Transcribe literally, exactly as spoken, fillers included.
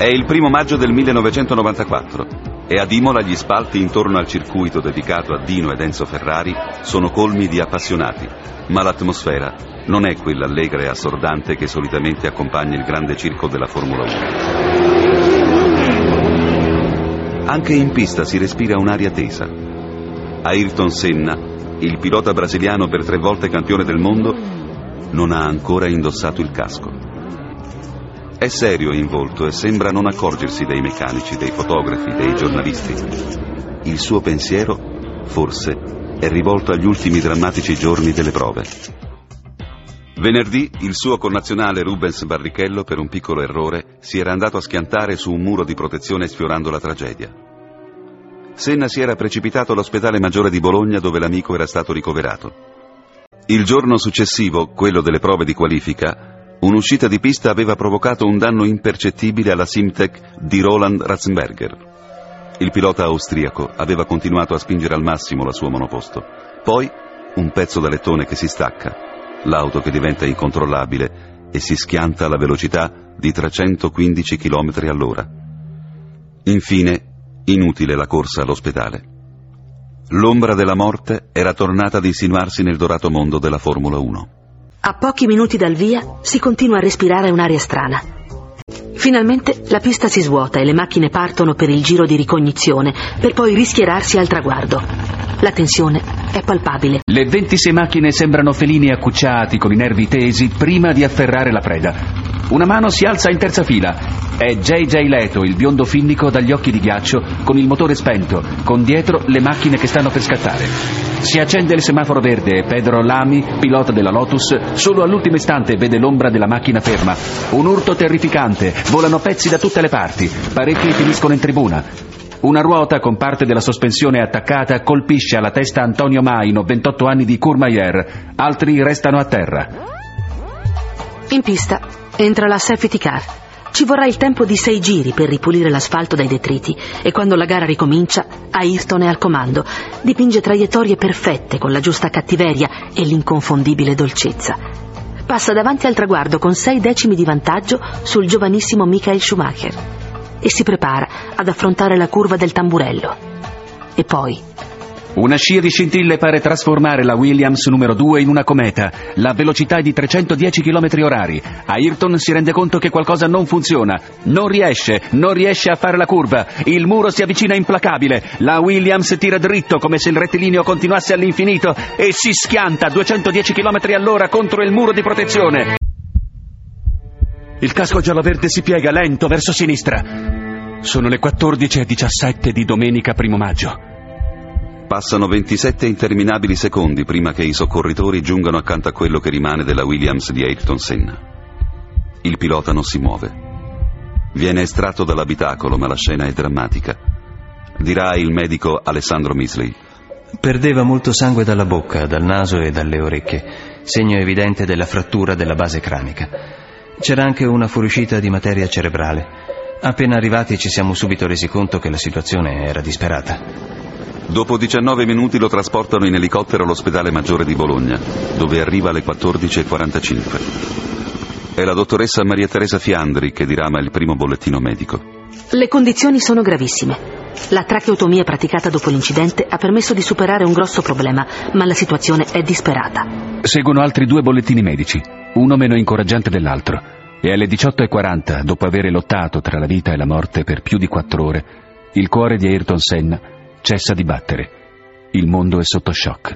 È il primo maggio del millenovecentonovantaquattro e ad Imola gli spalti intorno al circuito dedicato a Dino ed Enzo Ferrari sono colmi di appassionati, ma l'atmosfera non è quella allegra e assordante che solitamente accompagna il grande circo della Formula uno. Anche in pista si respira un'aria tesa. Ayrton Senna, il pilota brasiliano per tre volte campione del mondo, non ha ancora indossato il casco. È serio in volto e sembra non accorgersi dei meccanici, dei fotografi, dei giornalisti. Il suo pensiero, forse, è rivolto agli ultimi drammatici giorni delle prove. Venerdì il suo connazionale Rubens Barrichello, per un piccolo errore, si era andato a schiantare su un muro di protezione sfiorando la tragedia. Senna si era precipitato all'ospedale maggiore di Bologna dove l'amico era stato ricoverato. Il giorno successivo, quello delle prove di qualifica, un'uscita di pista aveva provocato un danno impercettibile alla Simtek di Roland Ratzenberger. Il pilota austriaco aveva continuato a spingere al massimo la sua monoposto. Poi un pezzo da lettone che si stacca, l'auto che diventa incontrollabile e si schianta alla velocità di trecentoquindici chilometri all'ora. Infine, inutile la corsa all'ospedale. L'ombra della morte era tornata ad insinuarsi nel dorato mondo della Formula uno. A pochi minuti dal via si continua a respirare un'aria strana. Finalmente la pista si svuota e le macchine partono per il giro di ricognizione per poi rischierarsi al traguardo. La tensione è palpabile. Le ventisei macchine sembrano felini accucciati con i nervi tesi prima di afferrare la preda. Una mano si alza in terza fila. È J J. Lehto, il biondo finnico dagli occhi di ghiaccio, con il motore spento, con dietro le macchine che stanno per scattare. Si accende il semaforo verde e Pedro Lamy, pilota della Lotus, solo all'ultimo istante vede l'ombra della macchina ferma. Un urto terrificante, volano pezzi da tutte le parti, parecchi finiscono in tribuna. Una ruota con parte della sospensione attaccata colpisce alla testa Antonio Maino, ventotto anni di Courmayeur, altri restano a terra. In pista entra la safety car. Ci vorrà il tempo di sei giri per ripulire l'asfalto dai detriti e quando la gara ricomincia Ayrton è al comando, dipinge traiettorie perfette con la giusta cattiveria e l'inconfondibile dolcezza. Passa davanti al traguardo con sei decimi di vantaggio sul giovanissimo Michael Schumacher e si prepara ad affrontare la curva del Tamburello. E poi... Una scia di scintille pare trasformare la Williams numero due in una cometa. La velocità è di trecentodieci chilometri orari. Ayrton si rende conto che qualcosa non funziona. Non riesce, non riesce a fare la curva. Il muro si avvicina implacabile. La Williams tira dritto come se il rettilineo continuasse all'infinito e si schianta a duecentodieci chilometri all'ora contro il muro di protezione. Il casco giallo-verde si piega lento verso sinistra. Sono le quattordici e diciassette di domenica primo maggio. Passano ventisette interminabili secondi prima che i soccorritori giungano accanto a quello che rimane della Williams di Ayrton Senna. Il pilota non si muove. Viene estratto dall'abitacolo, ma la scena è drammatica. Dirà il medico Alessandro Misli. Perdeva molto sangue dalla bocca, dal naso e dalle orecchie, segno evidente della frattura della base cranica. C'era anche una fuoriuscita di materia cerebrale. Appena arrivati ci siamo subito resi conto che la situazione era disperata. Dopo diciannove minuti lo trasportano in elicottero all'ospedale maggiore di Bologna, dove arriva alle quattordici e quarantacinque. È la dottoressa Maria Teresa Fiandri che dirama il primo bollettino medico. Le condizioni sono gravissime. La tracheotomia praticata dopo l'incidente ha permesso di superare un grosso problema, ma la situazione è disperata. Seguono altri due bollettini medici, uno meno incoraggiante dell'altro. E alle diciotto e quaranta, dopo aver lottato tra la vita e la morte per più di quattro ore, il cuore di Ayrton Senna cessa di battere. Il mondo è sotto shock.